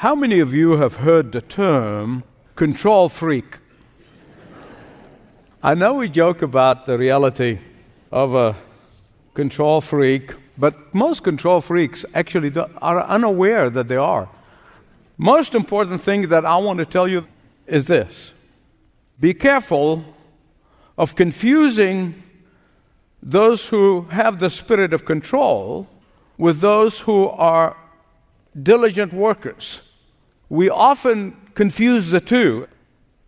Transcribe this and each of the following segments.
How many of you have heard the term control freak? I know we joke about the reality of a control freak, but most control freaks actually are unaware that they are. Most important thing that I want to tell you is this. Be careful of confusing those who have the spirit of control with those who are diligent workers. We often confuse the two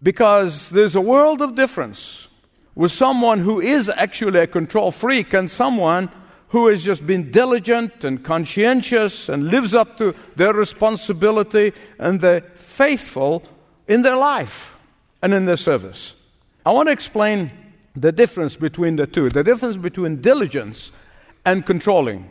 because there's a world of difference with someone who is actually a control freak and someone who has just been diligent and conscientious and lives up to their responsibility, and they're faithful in their life and in their service. I want to explain the difference between the two, the difference between diligence and controlling.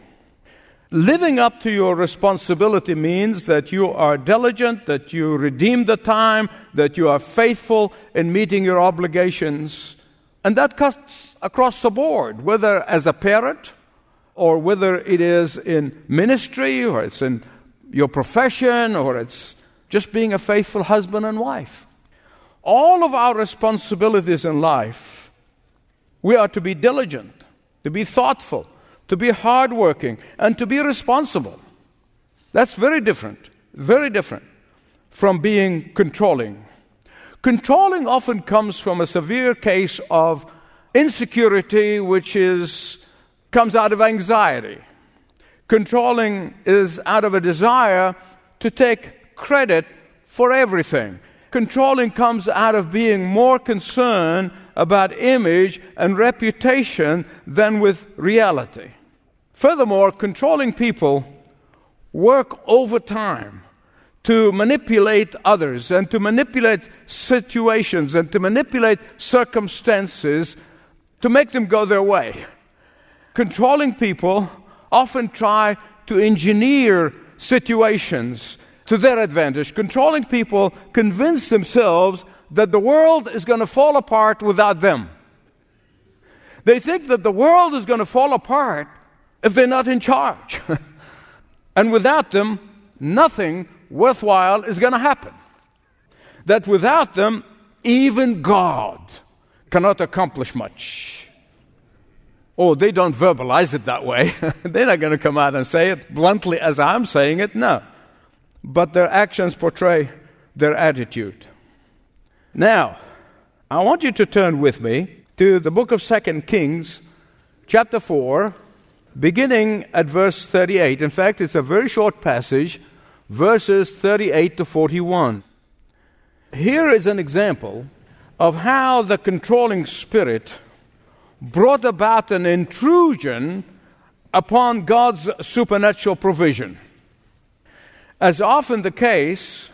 Living up to your responsibility means that you are diligent, that you redeem the time, that you are faithful in meeting your obligations. And that cuts across the board, whether as a parent, or whether it is in ministry, or it's in your profession, or it's just being a faithful husband and wife. All of our responsibilities in life, we are to be diligent, to be thoughtful, to be hardworking, and to be responsible. That's very different from being controlling. Controlling often comes from a severe case of insecurity, which comes out of anxiety. Controlling is out of a desire to take credit for everything. Controlling comes out of being more concerned about image and reputation than with reality. Furthermore, controlling people work overtime to manipulate others and to manipulate situations and to manipulate circumstances to make them go their way. Controlling people often try to engineer situations to their advantage. Controlling people convince themselves that the world is going to fall apart without them. They think that the world is going to fall apart if they're not in charge. And without them, nothing worthwhile is going to happen. That without them, even God cannot accomplish much. Oh, they don't verbalize it that way. They're not going to come out and say it bluntly as I'm saying it, no. But their actions portray their attitude. Now, I want you to turn with me to the book of 2 Kings, chapter 4, beginning at verse 38. In fact, it's a very short passage, verses 38 to 41. Here is an example of how the controlling spirit brought about an intrusion upon God's supernatural provision. As often the case,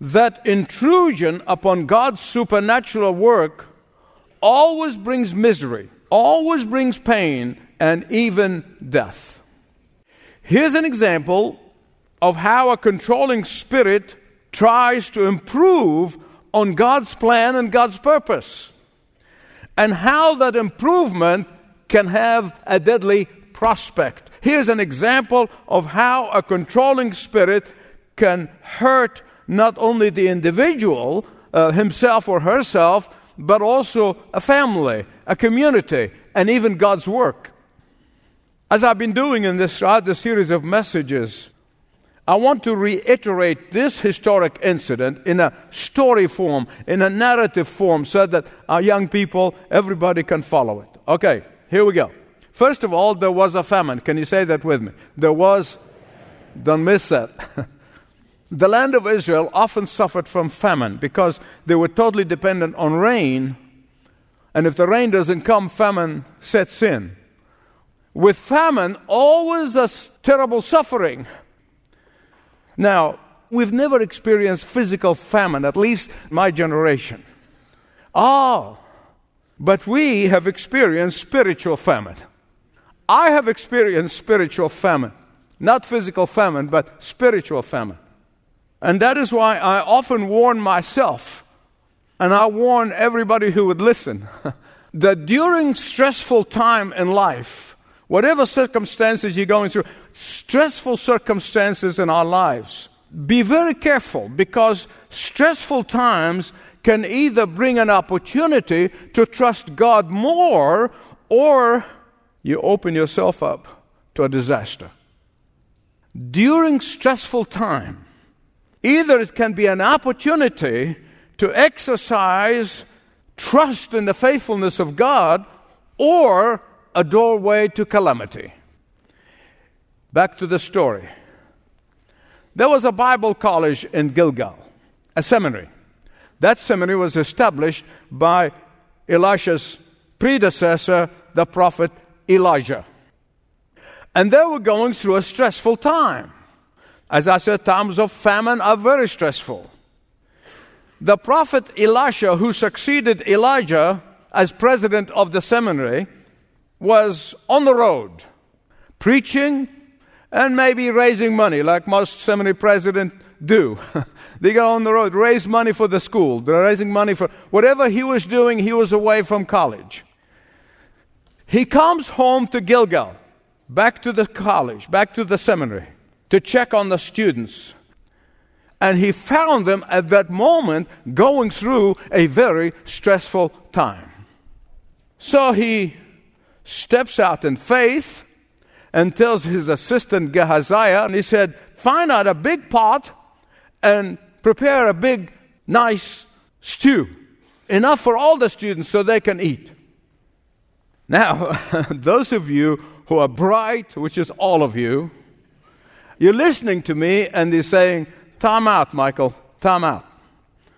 that intrusion upon God's supernatural work always brings misery, always brings pain, and even death. Here's an example of how a controlling spirit tries to improve on God's plan and God's purpose, and how that improvement can have a deadly prospect. Here's an example of how a controlling spirit can hurt not only the individual, himself or herself, but also a family, a community, and even God's work. As I've been doing in this other series of messages, I want to reiterate this historic incident in a story form, in a narrative form, so that our young people, everybody can follow it. Okay, here we go. First of all, there was a famine. Can you say that with me? There was. Don't miss that. The land of Israel often suffered from famine because they were totally dependent on rain. And if the rain doesn't come, famine sets in. With famine, always a terrible suffering. Now, we've never experienced physical famine, at least my generation. But we have experienced spiritual famine. I have experienced spiritual famine. Not physical famine, but spiritual famine. And that is why I often warn myself, and I warn everybody who would listen, that during stressful time in life, whatever circumstances you're going through, stressful circumstances in our lives, be very careful, because stressful times can either bring an opportunity to trust God more, or you open yourself up to a disaster. During stressful time, either it can be an opportunity to exercise trust in the faithfulness of God, or a doorway to calamity. Back to the story. There was a Bible college in Gilgal, a seminary. That seminary was established by Elisha's predecessor, the prophet Elijah. And they were going through a stressful time. As I said, times of famine are very stressful. The prophet Elisha, who succeeded Elijah as president of the seminary, was on the road, preaching and maybe raising money, like most seminary presidents do. They go on the road, raise money for the school. They're raising money for whatever he was doing. He was away from college. He comes home to Gilgal, back to the college, back to the seminary, to check on the students. And he found them at that moment going through a very stressful time. So he steps out in faith and tells his assistant Gehazi, and he said, find out a big pot and prepare a big, nice stew, enough for all the students so they can eat. Now, those of you who are bright, which is all of you, you're listening to me and you're saying, time out, Michael, time out.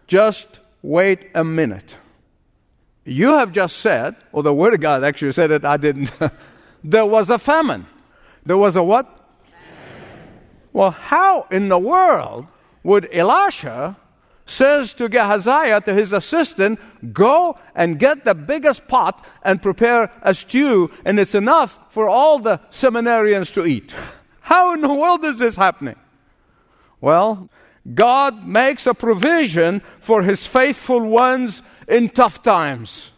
Just wait a minute. You have just said, or the Word of God actually said it, I didn't, there was a famine. There was a what? Well, how in the world would Elisha says to Gehazi, to his assistant, go and get the biggest pot and prepare a stew, and it's enough for all the seminarians to eat? How in the world is this happening? Well, God makes a provision for His faithful ones in tough times.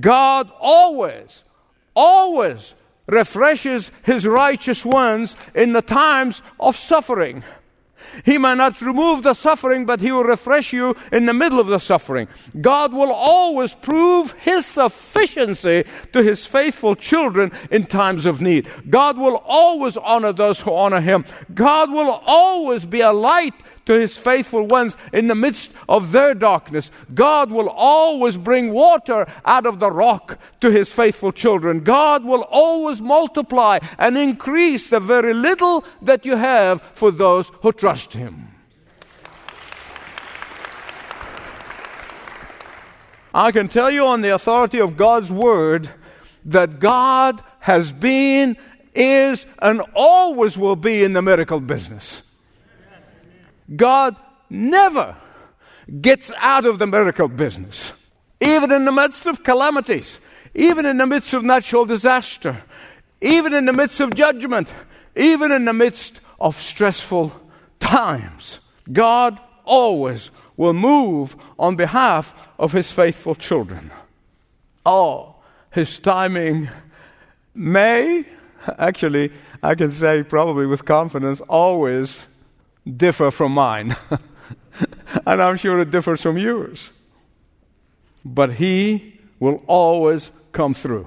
God always, always refreshes His righteous ones in the times of suffering. He may not remove the suffering, but He will refresh you in the middle of the suffering. God will always prove His sufficiency to His faithful children in times of need. God will always honor those who honor Him. God will always be a light to His faithful ones in the midst of their darkness. God will always bring water out of the rock to His faithful children. God will always multiply and increase the very little that you have for those who trust Him. I can tell you on the authority of God's Word that God has been, is, and always will be in the miracle business. God never gets out of the miracle business. Even in the midst of calamities, even in the midst of natural disaster, even in the midst of judgment, even in the midst of stressful times, God always will move on behalf of His faithful children. Oh, His timing may, actually, I can say probably with confidence, always differ from mine. And I'm sure it differs from yours. But He will always come through.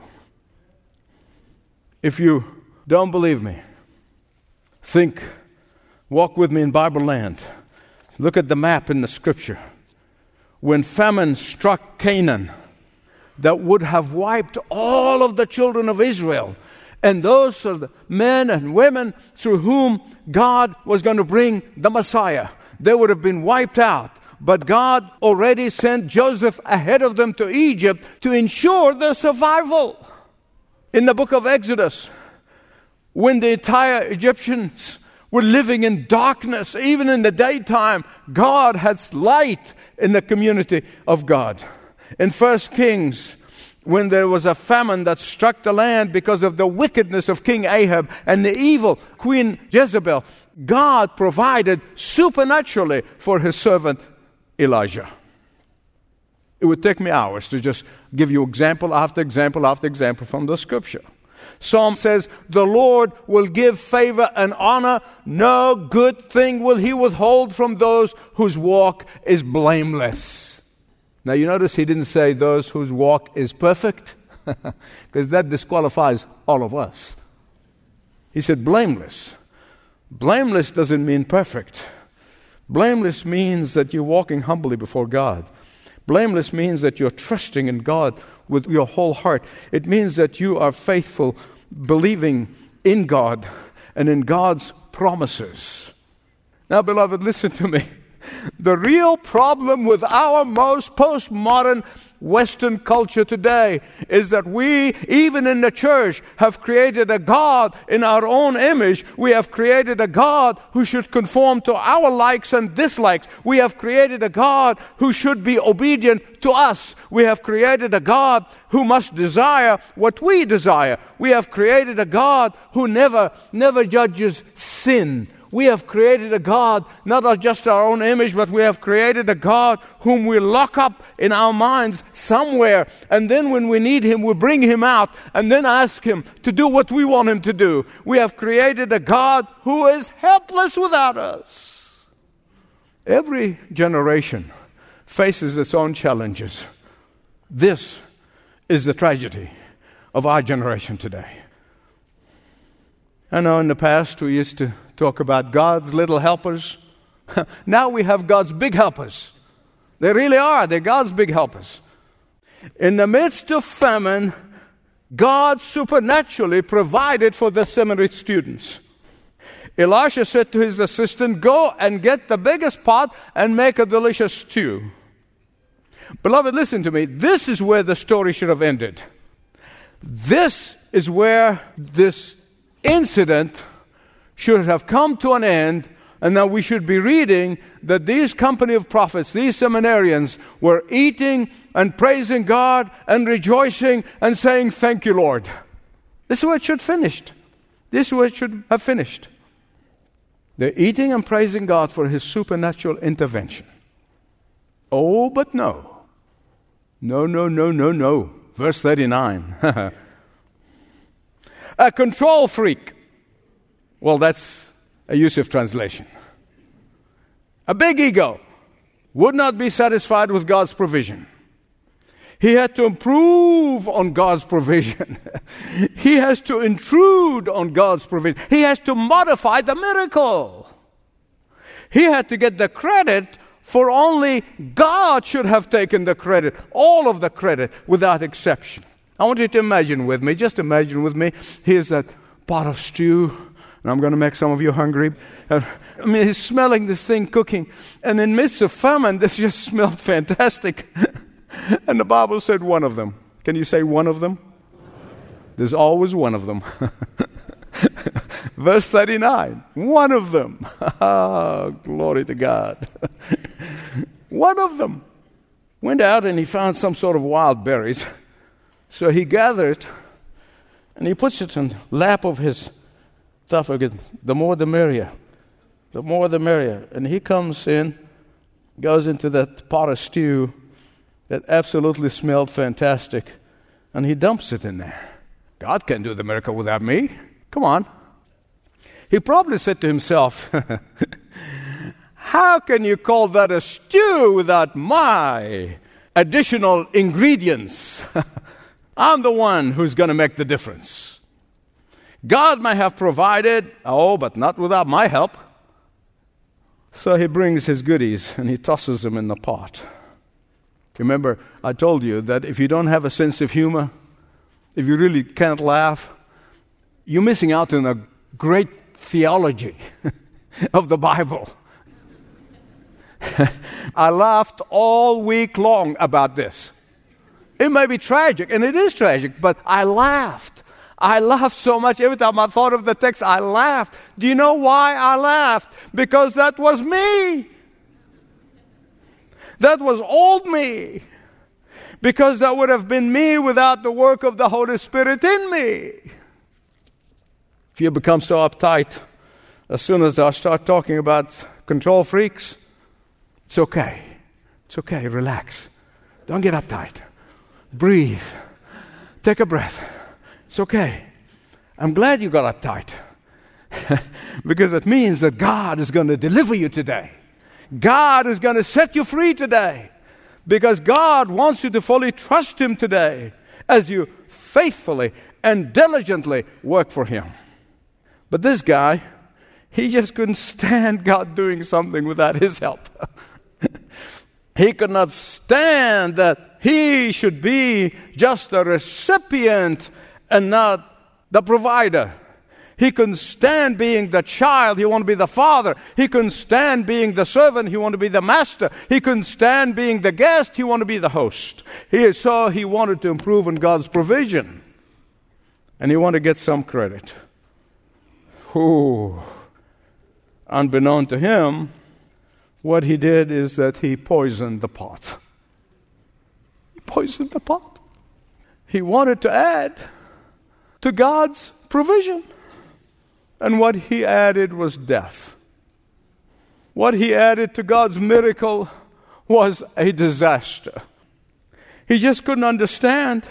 If you don't believe me, think, walk with me in Bible land. Look at the map in the Scripture. When famine struck Canaan, that would have wiped all of the children of Israel, and those are the men and women through whom God was going to bring the Messiah. They would have been wiped out. But God already sent Joseph ahead of them to Egypt to ensure their survival. In the book of Exodus, when the entire Egyptians were living in darkness, even in the daytime, God has light in the community of God. In First Kings, when there was a famine that struck the land because of the wickedness of King Ahab and the evil Queen Jezebel, God provided supernaturally for His servant Elijah. It would take me hours to just give you example after example after example from the Scripture. Psalm says, the Lord will give favor and honor. No good thing will he withhold from those whose walk is blameless. Now you notice he didn't say those whose walk is perfect, because that disqualifies all of us. He said blameless. Blameless doesn't mean perfect. Blameless means that you're walking humbly before God. Blameless means that you're trusting in God with your whole heart. It means that you are faithful, believing in God and in God's promises. Now, beloved, listen to me. The real problem with our most postmodern Western culture today is that we, even in the church, have created a God in our own image. We have created a God who should conform to our likes and dislikes. We have created a God who should be obedient to us. We have created a God who must desire what we desire. We have created a God who never judges sin. We have created a God, not just our own image, but we have created a God whom we lock up in our minds somewhere. And then when we need him, we bring him out and then ask him to do what we want him to do. We have created a God who is helpless without us. Every generation faces its own challenges. This is the tragedy of our generation today. I know in the past we used to talk about God's little helpers. Now we have God's big helpers. They really are. They're God's big helpers. In the midst of famine, God supernaturally provided for the seminary students. Elisha said to his assistant, go and get the biggest pot and make a delicious stew. Beloved, listen to me. This is where the story should have ended. This is where this incident should have come to an end, and now we should be reading that these company of prophets, these seminarians, were eating and praising God and rejoicing and saying, thank you, Lord. This is where it should have finished. This is where it should have finished. They're eating and praising God for his supernatural intervention. Oh, but no. No. Verse 39. A control freak. Well, that's a Youssef translation. A big ego would not be satisfied with God's provision. He had to improve on God's provision. He has to intrude on God's provision. He has to modify the miracle. He had to get the credit for only God should have taken the credit, all of the credit, without exception. I want you to imagine with me, just imagine with me, here's that pot of stew. And I'm going to make some of you hungry. He's smelling this thing cooking. And in midst of famine, this just smelled fantastic. And the Bible said one of them. Can you say one of them? There's always one of them. Verse 39. One of them. Oh, glory to God. One of them went out and he found some sort of wild berries. So he gathered and he puts it in the lap of his stuff. The more the merrier. The more the merrier. And he comes in, goes into that pot of stew that absolutely smelled fantastic, and he dumps it in there. God can't do the miracle without me. Come on. He probably said to himself, how can you call that a stew without my additional ingredients? I'm the one who's going to make the difference. God may have provided, but not without my help. So he brings his goodies and he tosses them in the pot. Remember, I told you that if you don't have a sense of humor, if you really can't laugh, you're missing out on a great theology of the Bible. I laughed all week long about this. It may be tragic, and it is tragic, but I laughed. I laughed so much. Every time I thought of the text, I laughed. Do you know why I laughed? Because that was me. That was old me. Because that would have been me without the work of the Holy Spirit in me. If you become so uptight, as soon as I start talking about control freaks, it's okay. It's okay. Relax. Don't get uptight. Breathe. Take a breath. It's okay. I'm glad you got uptight because it means that God is going to deliver you today. God is going to set you free today because God wants you to fully trust Him today as you faithfully and diligently work for Him. But this guy, he just couldn't stand God doing something without His help. He could not stand that he should be just a recipient and not the provider. He couldn't stand being the child. He wanted to be the father. He couldn't stand being the servant. He wanted to be the master. He couldn't stand being the guest. He wanted to be the host. So he wanted to improve on God's provision. And he wanted to get some credit. Ooh. Unbeknown to him, what he did is that he poisoned the pot. He poisoned the pot. He wanted to add to God's provision. And what he added was death. What he added to God's miracle was a disaster. He just couldn't understand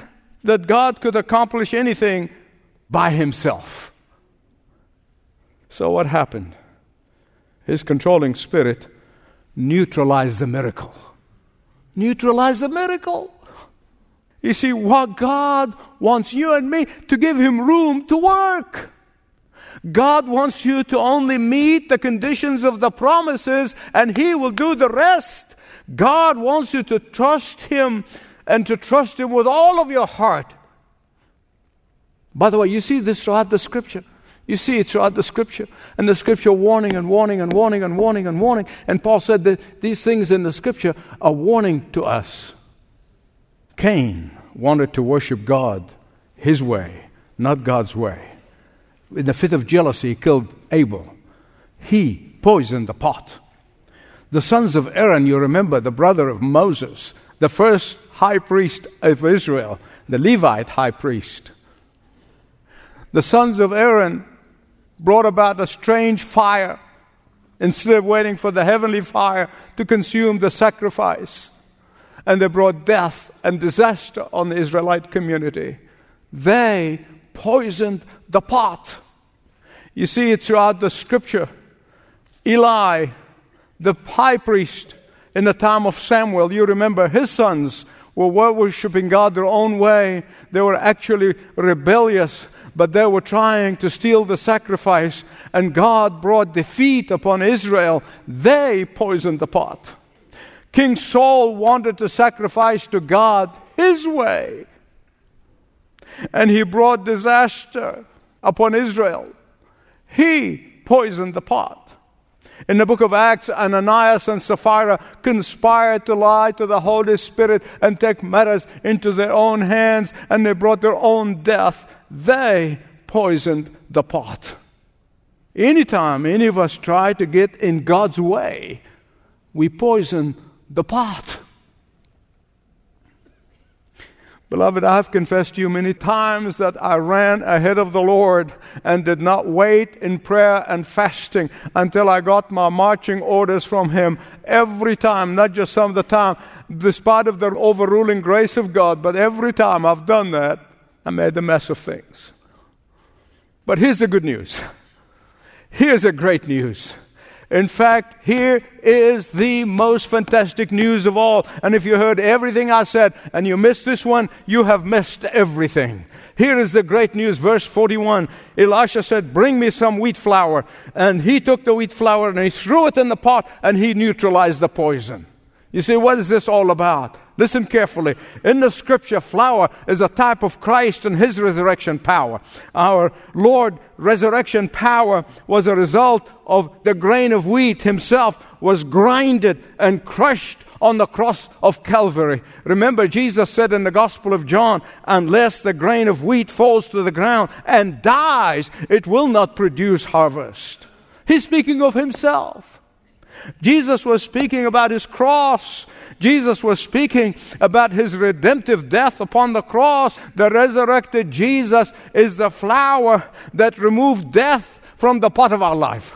that God could accomplish anything by Himself. So what happened? His controlling spirit neutralized the miracle. Neutralized the miracle. You see, what God wants you and me to give Him room to work. God wants you to only meet the conditions of the promises, and He will do the rest. God wants you to trust Him and to trust Him with all of your heart. By the way, you see this throughout the Scripture. You see it throughout the Scripture. And the Scripture warning and warning and warning and warning and warning. And Paul said that these things in the Scripture are warning to us. Cain wanted to worship God his way, not God's way. In a fit of jealousy, he killed Abel. He poisoned the pot. The sons of Aaron, you remember, the brother of Moses, the first high priest of Israel, the Levite high priest. The sons of Aaron brought about a strange fire instead of waiting for the heavenly fire to consume the sacrifice. And they brought death and disaster on the Israelite community. They poisoned the pot. You see it throughout the Scripture. Eli, the high priest in the time of Samuel, you remember his sons were worshiping God their own way. They were actually rebellious, but they were trying to steal the sacrifice, and God brought defeat upon Israel. They poisoned the pot. King Saul wanted to sacrifice to God his way. And he brought disaster upon Israel. He poisoned the pot. In the book of Acts, Ananias and Sapphira conspired to lie to the Holy Spirit and take matters into their own hands, and they brought their own death. They poisoned the pot. Anytime any of us try to get in God's way, we poison the pot. Beloved, I have confessed to you many times that I ran ahead of the Lord and did not wait in prayer and fasting until I got my marching orders from Him every time, not just some of the time, despite of the overruling grace of God, but every time I've done that, I made a mess of things. But here's the good news. Here's the great news. In fact, here is the most fantastic news of all. And if you heard everything I said and you missed this one, you have missed everything. Here is the great news, verse 41. Elisha said, "Bring me some wheat flour." And he took the wheat flour and he threw it in the pot and he neutralized the poison. You see, what is this all about? Listen carefully. In the Scripture, flour is a type of Christ and His resurrection power. Our Lord's resurrection power was a result of the grain of wheat Himself was grinded and crushed on the cross of Calvary. Remember, Jesus said in the Gospel of John, "Unless the grain of wheat falls to the ground and dies, it will not produce harvest." He's speaking of Himself. Jesus was speaking about His cross. Jesus was speaking about His redemptive death upon the cross. The resurrected Jesus is the flour that removed death from the pot of our life.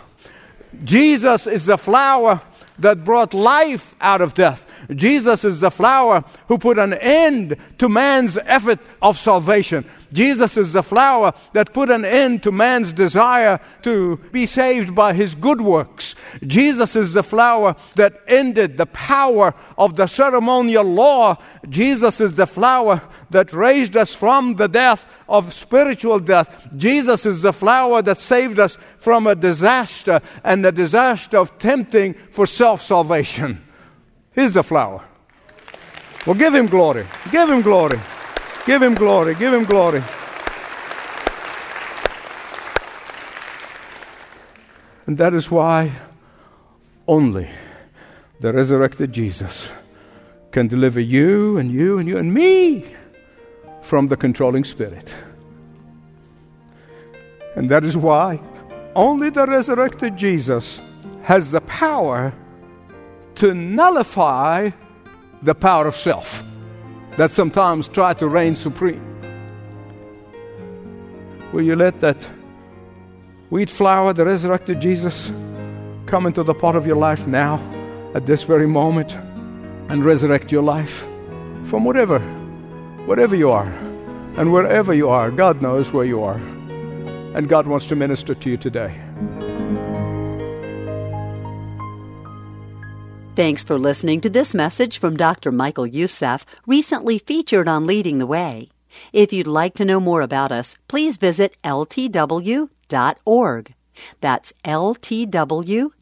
Jesus is the flour that brought life out of death. Jesus is the flower who put an end to man's effort of salvation. Jesus is the flower that put an end to man's desire to be saved by his good works. Jesus is the flower that ended the power of the ceremonial law. Jesus is the flower that raised us from the death of spiritual death. Jesus is the flower that saved us from a disaster and the disaster of tempting for self-salvation. He's the flower. Well, give him glory. Give him glory. Give him glory. Give him glory. And that is why only the resurrected Jesus can deliver you and you and you and me from the controlling spirit. And that is why only the resurrected Jesus has the power to nullify the power of self that sometimes try to reign supreme. Will you let that wheat flour, the resurrected Jesus, come into the pot of your life now, at this very moment, and resurrect your life from whatever you are, and wherever you are? God knows where you are, and God wants to minister to you today. Thanks for listening to this message from Dr. Michael Youssef, recently featured on Leading the Way. If you'd like to know more about us, please visit ltw.org. That's ltw.org.